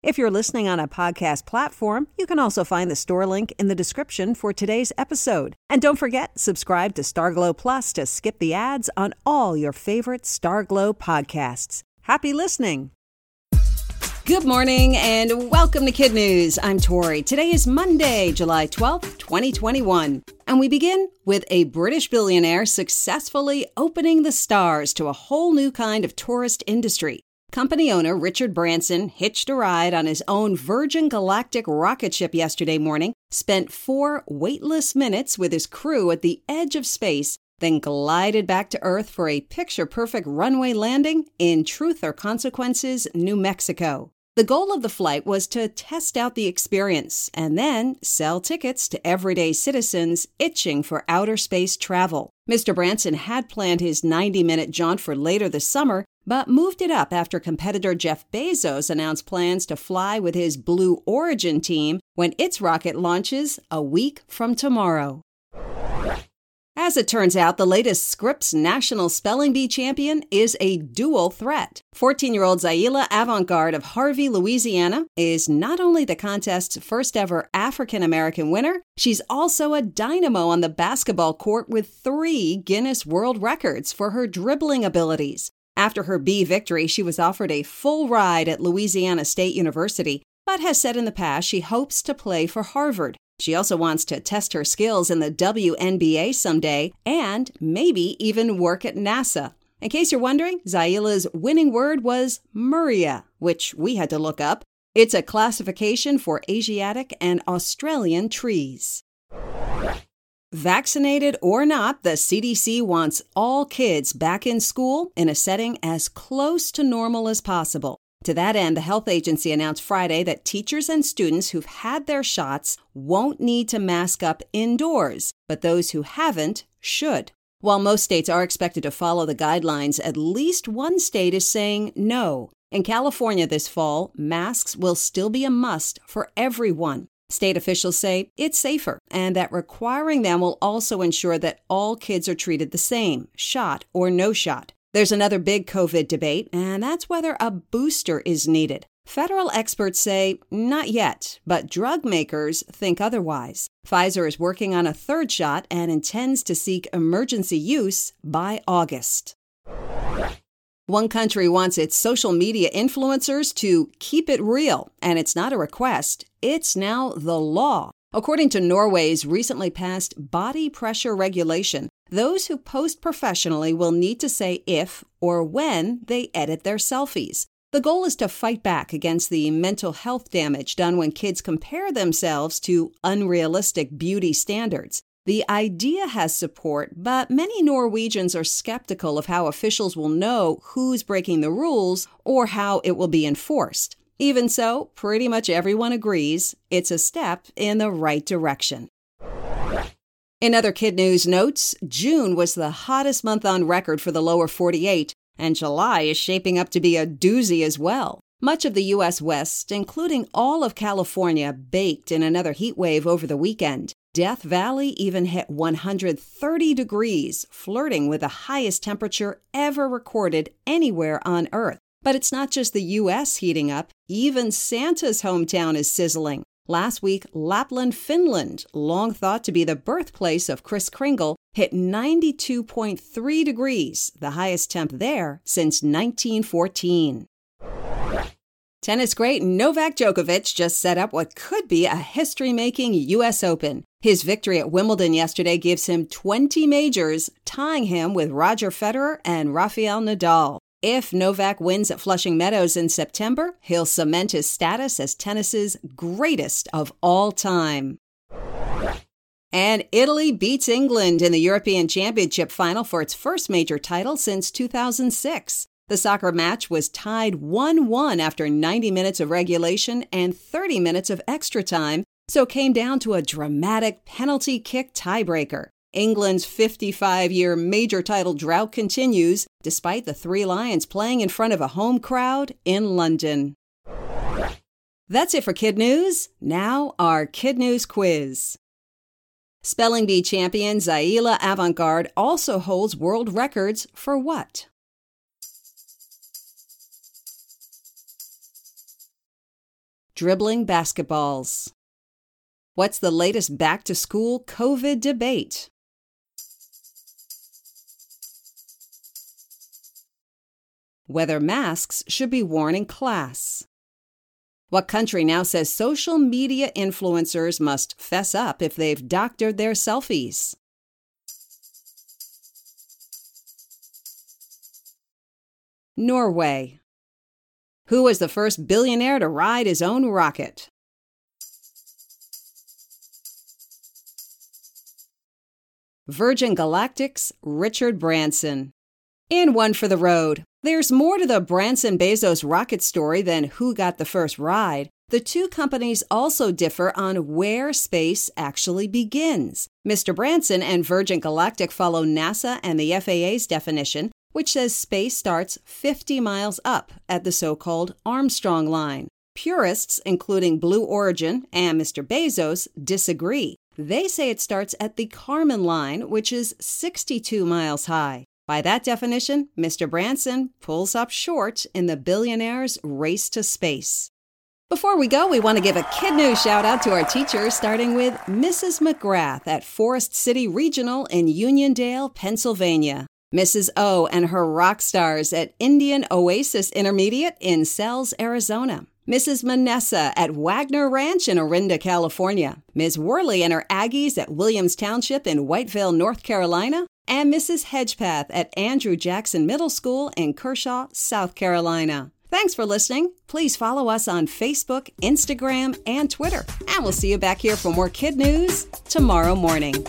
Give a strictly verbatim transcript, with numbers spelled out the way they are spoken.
If you're listening on a podcast platform, you can also find the store link in the description for today's episode. And don't forget, subscribe to Starglow Plus to skip the ads on all your favorite Starglow podcasts. Happy listening! Good morning and welcome to Kid News. I'm Tori. Today is Monday, July twelfth, twenty twenty-one. And we begin with a British billionaire successfully opening the stars to a whole new kind of tourist industry. Company owner Richard Branson hitched a ride on his own Virgin Galactic rocket ship yesterday morning, spent four weightless minutes with his crew at the edge of space, then glided back to Earth for a picture-perfect runway landing in Truth or Consequences, New Mexico. The goal of the flight was to test out the experience and then sell tickets to everyday citizens itching for outer space travel. Mister Branson had planned his ninety-minute jaunt for later this summer, but moved it up after competitor Jeff Bezos announced plans to fly with his Blue Origin team when its rocket launches a week from tomorrow. As it turns out, the latest Scripps National Spelling Bee champion is a dual threat. fourteen-year-old Zaila Avant-Garde of Harvey, Louisiana, is not only the contest's first-ever African-American winner, she's also a dynamo on the basketball court with three Guinness World Records for her dribbling abilities. After her bee victory, she was offered a full ride at Louisiana State University, but has said in the past she hopes to play for Harvard. She also wants to test her skills in the W N B A someday and maybe even work at NASA. In case you're wondering, Zaila's winning word was Muria, which we had to look up. It's a classification for Asiatic and Australian trees. Vaccinated or not, the C D C wants all kids back in school in a setting as close to normal as possible. To that end, the health agency announced Friday that teachers and students who've had their shots won't need to mask up indoors, but those who haven't should. While most states are expected to follow the guidelines, at least one state is saying no. In California this fall, masks will still be a must for everyone. State officials say it's safer and that requiring them will also ensure that all kids are treated the same, shot or no shot. There's another big COVID debate, and that's whether a booster is needed. Federal experts say not yet, but drug makers think otherwise. Pfizer is working on a third shot and intends to seek emergency use by August. One country wants its social media influencers to keep it real, and it's not a request. It's now the law. According to Norway's recently passed body pressure regulation, those who post professionally will need to say if or when they edit their selfies. The goal is to fight back against the mental health damage done when kids compare themselves to unrealistic beauty standards. The idea has support, but many Norwegians are skeptical of how officials will know who's breaking the rules or how it will be enforced. Even so, pretty much everyone agrees it's a step in the right direction. In other Kid News notes, June was the hottest month on record for the lower forty-eight, and July is shaping up to be a doozy as well. Much of the U S West, including all of California, baked in another heat wave over the weekend. Death Valley even hit one hundred thirty degrees, flirting with the highest temperature ever recorded anywhere on Earth. But it's not just the U S heating up. Even Santa's hometown is sizzling. Last week, Lapland, Finland, long thought to be the birthplace of Kris Kringle, hit ninety-two point three degrees, the highest temp there since nineteen fourteen. Tennis great Novak Djokovic just set up what could be a history-making U S Open. His victory at Wimbledon yesterday gives him twenty majors, tying him with Roger Federer and Rafael Nadal. If Novak wins at Flushing Meadows in September, he'll cement his status as tennis's greatest of all time. And Italy beats England in the European Championship final for its first major title since two thousand six. The soccer match was tied one one after ninety minutes of regulation and thirty minutes of extra time, so came down to a dramatic penalty kick tiebreaker. England's fifty-five-year major title drought continues, despite the Three Lions playing in front of a home crowd in London. That's it for Kid News. Now, our Kid News quiz. Spelling Bee champion Zaila Avant-Garde also holds world records for what? Dribbling basketballs. What's the latest back-to-school COVID debate? Whether masks should be worn in class. What country now says social media influencers must fess up if they've doctored their selfies? Norway. Who was the first billionaire to ride his own rocket? Virgin Galactic's Richard Branson. And one for the road. There's more to the Branson-Bezos rocket story than who got the first ride. The two companies also differ on where space actually begins. Mister Branson and Virgin Galactic follow NASA and the F A A's definition, which says space starts fifty miles up at the so-called Armstrong line. Purists, including Blue Origin and Mister Bezos, disagree. They say it starts at the Karman Line, which is sixty-two miles high. By that definition, Mister Branson pulls up short in the billionaire's race to space. Before we go, we want to give a Kid News shout-out to our teachers, starting with Missus McGrath at Forest City Regional in Uniondale, Pennsylvania, Missus O and her rock stars at Indian Oasis Intermediate in Sells, Arizona, Missus Manessa at Wagner Ranch in Orinda, California, Miz Worley and her Aggies at Williams Township in Whitevale, North Carolina, and Missus Hedgepath at Andrew Jackson Middle School in Kershaw, South Carolina. Thanks for listening. Please follow us on Facebook, Instagram, and Twitter. And we'll see you back here for more Kid News tomorrow morning.